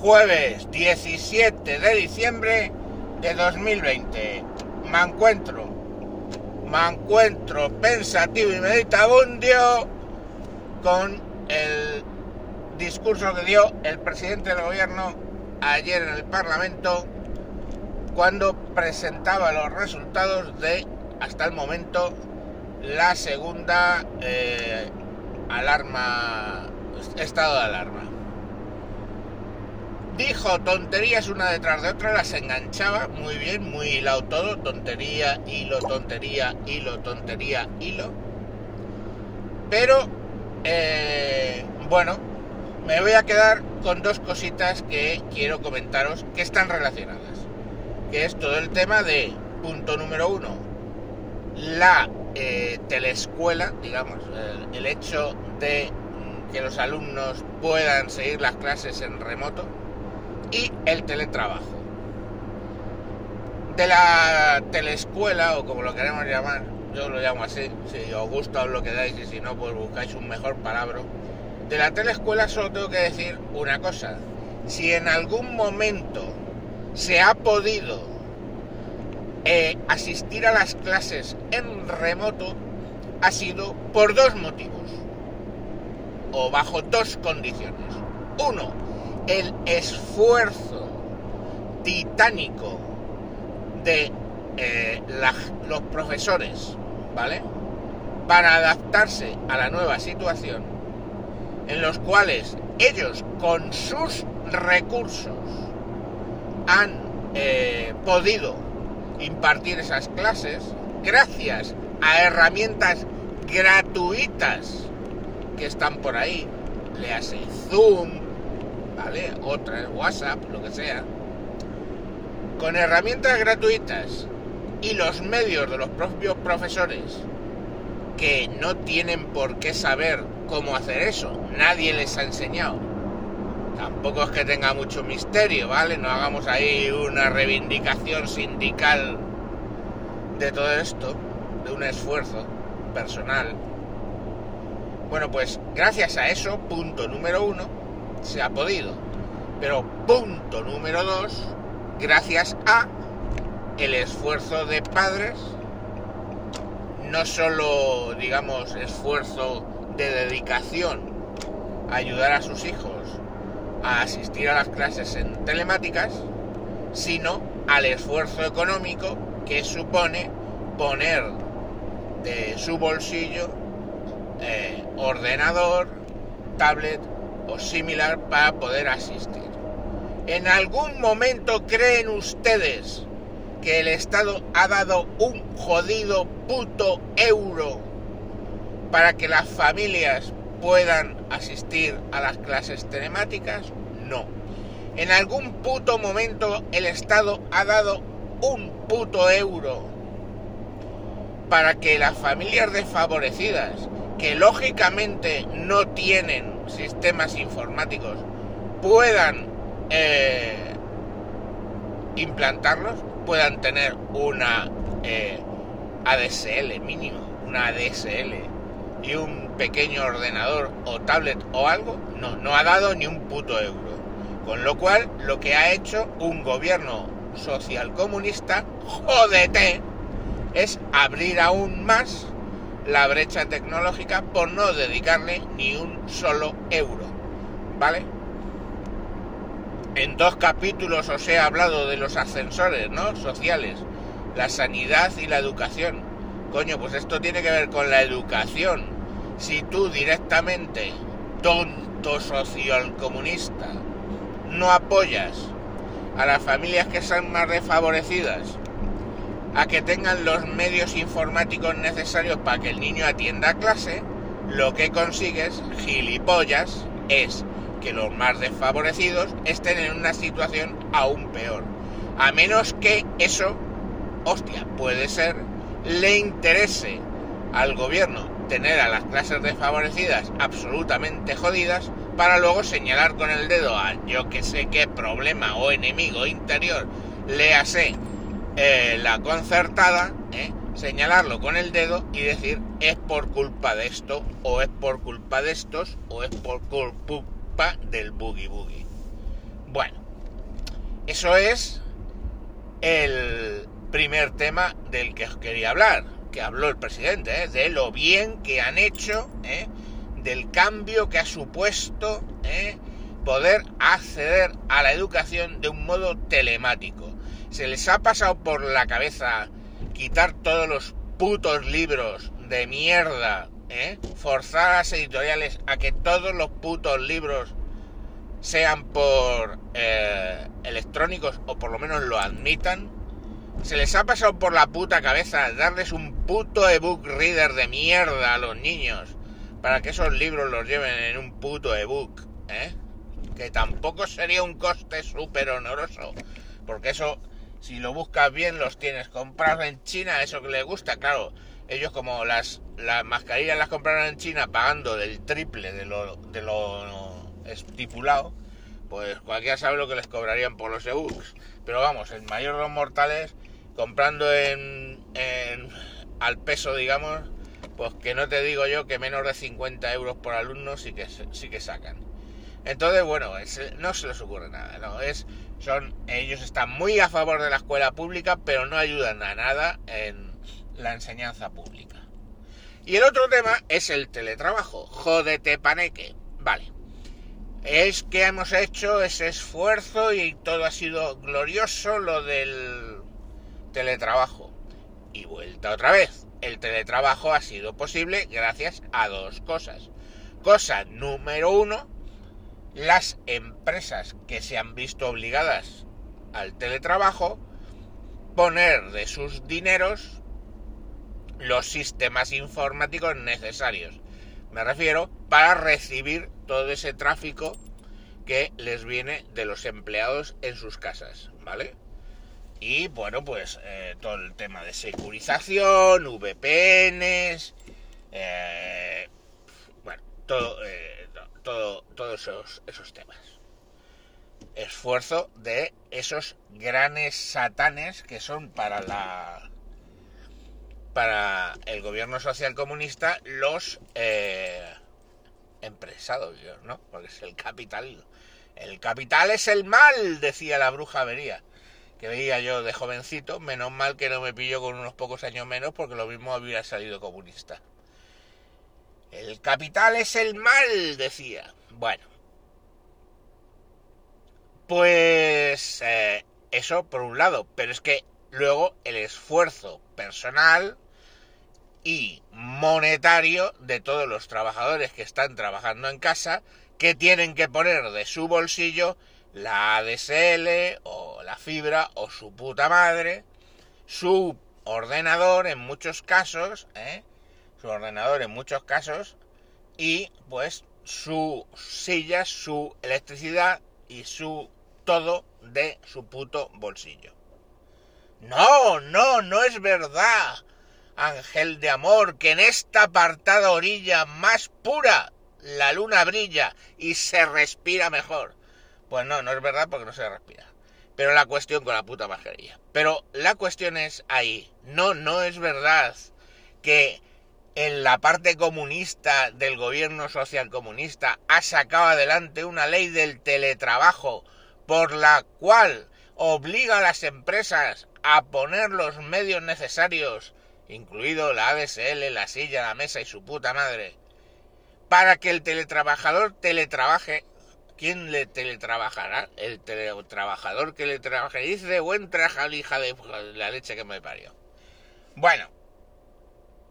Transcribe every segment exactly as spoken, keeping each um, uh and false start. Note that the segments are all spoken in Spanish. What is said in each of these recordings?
Jueves diecisiete de diciembre de dos mil veinte. Me encuentro, me encuentro pensativo y meditabundio con el discurso que dio el presidente del gobierno ayer en el Parlamento cuando presentaba los resultados de, hasta el momento, la segunda eh, alarma, estado de alarma. Dijo tonterías una detrás de otra, las enganchaba muy bien, muy hilado todo, tontería, hilo, tontería, hilo, tontería, hilo. Pero, eh, bueno, me voy a quedar con dos cositas que quiero comentaros que están relacionadas. Que es todo el tema de, punto número uno, la eh, teleescuela, digamos, el, el hecho de que los alumnos puedan seguir las clases en remoto, y el teletrabajo. De la teleescuela, o como lo queremos llamar, yo lo llamo así, si os gusta os lo quedáis y si no pues buscáis un mejor palabra. De la teleescuela solo tengo que decir una cosa: si en algún momento se ha podido eh, asistir a las clases en remoto, ha sido por dos motivos, o bajo dos condiciones. Uno, el esfuerzo titánico de eh, la, los profesores, ¿vale?, para adaptarse a la nueva situación, en los cuales ellos con sus recursos han eh, podido impartir esas clases gracias a herramientas gratuitas que están por ahí, le hace Zoom, ¿vale?, otra, WhatsApp, lo que sea, con herramientas gratuitas y los medios de los propios profesores, que no tienen por qué saber cómo hacer eso, nadie les ha enseñado, tampoco es que tenga mucho misterio, ¿vale? No hagamos ahí una reivindicación sindical de todo esto, de un esfuerzo personal. Bueno, pues gracias a eso, punto número uno, se ha podido. Pero punto número dos, gracias a el esfuerzo de padres, no solo, digamos, esfuerzo de dedicación a ayudar a sus hijos a asistir a las clases en telemáticas, sino al esfuerzo económico que supone poner de su bolsillo eh, ordenador, tablet o similar para poder asistir. ¿En algún momento creen ustedes que el Estado ha dado un jodido puto euro para que las familias puedan asistir a las clases telemáticas? No. ¿En algún puto momento el Estado ha dado un puto euro para que las familias desfavorecidas, que lógicamente no tienen sistemas informáticos, puedan eh, implantarlos, puedan tener una eh, A D S L mínimo, una A D S L y un pequeño ordenador o tablet o algo? No, no ha dado ni un puto euro. Con lo cual, lo que ha hecho un gobierno socialcomunista, jódete, es abrir aún más la brecha tecnológica por no dedicarle ni un solo euro, ¿vale? En dos capítulos os he hablado de los ascensores, ¿no?, sociales, la sanidad y la educación. Coño, pues esto tiene que ver con la educación. Si tú directamente, tonto socialcomunista, no apoyas a las familias que son más desfavorecidas a que tengan los medios informáticos necesarios para que el niño atienda clase, lo que consigues, gilipollas, es que los más desfavorecidos estén en una situación aún peor. A menos que eso, hostia, puede ser, le interese al gobierno tener a las clases desfavorecidas absolutamente jodidas para luego señalar con el dedo a yo que sé qué problema o enemigo interior, léase Eh, la concertada, eh, señalarlo con el dedo y decir es por culpa de esto, o es por culpa de estos, o es por culpa del boogie boogie. Bueno, eso es el primer tema del que os quería hablar, que habló el presidente, ¿eh? De lo bien que han hecho, ¿eh? Del cambio que ha supuesto, ¿eh? Poder acceder a la educación de un modo telemático. Se les ha pasado por la cabeza quitar todos los putos libros de mierda, ¿eh? Forzar a las editoriales a que todos los putos libros sean por eh, electrónicos, o por lo menos lo admitan. Se les ha pasado por la puta cabeza darles un puto ebook reader de mierda a los niños, para que esos libros los lleven en un puto ebook, ¿eh? Que tampoco sería un coste súper honoroso, porque eso, si lo buscas bien, los tienes comprados en China, eso que les gusta, claro. Ellos, como las, las mascarillas las compraron en China pagando del triple de lo, de lo estipulado, pues cualquiera sabe lo que les cobrarían por los ebooks. Pero vamos, el mayor de los mortales, comprando en, en al peso, digamos, pues que no te digo yo que menos de cincuenta euros por alumno sí que, sí que sacan. Entonces, bueno, es, no se les ocurre nada, ¿no? Es, son, ellos están muy a favor de la escuela pública, pero no ayudan a nada en la enseñanza pública. Y el otro tema es el teletrabajo. Jódete, paneque. Vale. Es que hemos hecho ese esfuerzo y todo ha sido glorioso lo del teletrabajo. Y vuelta otra vez. El teletrabajo ha sido posible gracias a dos cosas. Cosa número uno, las empresas que se han visto obligadas al teletrabajo poner de sus dineros los sistemas informáticos necesarios, me refiero, para recibir todo ese tráfico que les viene de los empleados en sus casas, ¿vale? Y bueno, pues eh, todo el tema de securización, V P Ns, eh, bueno, todo, eh, todo, todos esos, esos temas. Esfuerzo de esos grandes satanes que son para la... para el gobierno social comunista los eh, empresarios, ¿no? Porque es el capital. El capital es el mal, decía la bruja Avería, que veía yo de jovencito. Menos mal que no me pilló con unos pocos años menos, porque lo mismo hubiera salido comunista. El capital es el mal, decía. Bueno, pues eh, eso por un lado, pero es que luego el esfuerzo personal y monetario de todos los trabajadores que están trabajando en casa, que tienen que poner de su bolsillo la A D S L o la fibra o su puta madre, su ordenador en muchos casos, ¿eh? su ordenador en muchos casos, y pues su silla, su electricidad y su todo de su puto bolsillo. No, no, no es verdad, ángel de amor, que en esta apartada orilla más pura la luna brilla y se respira mejor. Pues no, no es verdad, porque no se respira. Pero la cuestión con la puta mascarilla. Pero la cuestión es ahí. No, no es verdad que en la parte comunista del gobierno social comunista ha sacado adelante una ley del teletrabajo por la cual obliga a las empresas a poner los medios necesarios, incluido la A D S L, la silla, la mesa y su puta madre, para que el teletrabajador teletrabaje. ¿Quién le teletrabajará? El teletrabajador que le trabaje. Dice, buen trajal, hija de la leche que me parió. Bueno,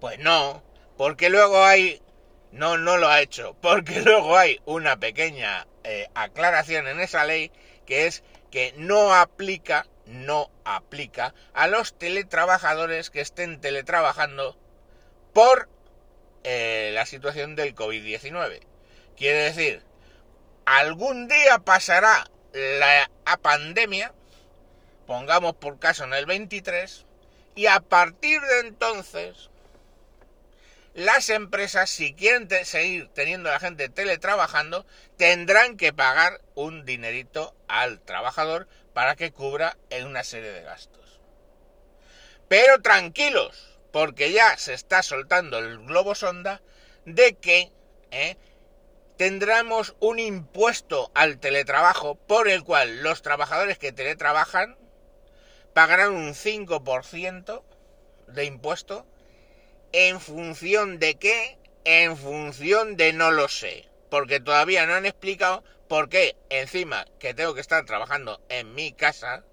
pues no, porque luego hay... No, no lo ha hecho, porque luego hay una pequeña eh, aclaración en esa ley, que es que no aplica... no aplica a los teletrabajadores que estén teletrabajando por eh, la situación del covid diecinueve. Quiere decir, algún día pasará la pandemia, pongamos por caso en el veintitrés, y a partir de entonces las empresas, si quieren te- seguir teniendo a la gente teletrabajando, tendrán que pagar un dinerito al trabajador para que cubra en una serie de gastos. Pero tranquilos, porque ya se está soltando el globo sonda de que eh, tendremos un impuesto al teletrabajo por el cual los trabajadores que teletrabajan pagarán un cinco por ciento de impuesto. ¿En función de qué? En función de no lo sé, porque todavía no han explicado por qué, encima que tengo que estar trabajando en mi casa,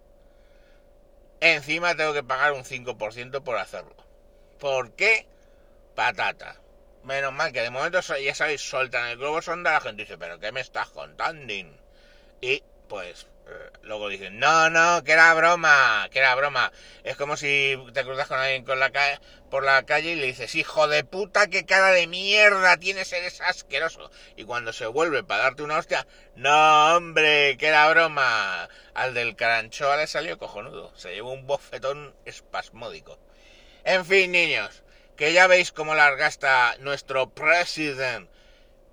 encima tengo que pagar un cinco por ciento por hacerlo. ¿Por qué? Patata. Menos mal que de momento, ya sabéis, sueltan el globo sonda, la gente dice, ¿pero qué me estás contando? Y pues eh, luego dicen, no, no, que era broma, que era broma. Es como si te cruzas con alguien con la ca- por la calle y le dices, hijo de puta, qué cara de mierda tienes, eres asqueroso. Y cuando se vuelve para darte una hostia, no, hombre, que era broma. Al del Caranchoa le salió cojonudo, se llevó un bofetón espasmódico. En fin, niños, que ya veis cómo las gasta nuestro presidente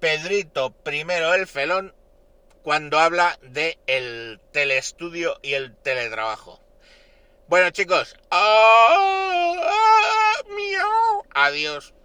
Pedrito Primero el Felón cuando habla de el telestudio y el teletrabajo. Bueno, chicos, ¡oh, oh, oh, mío! Adiós.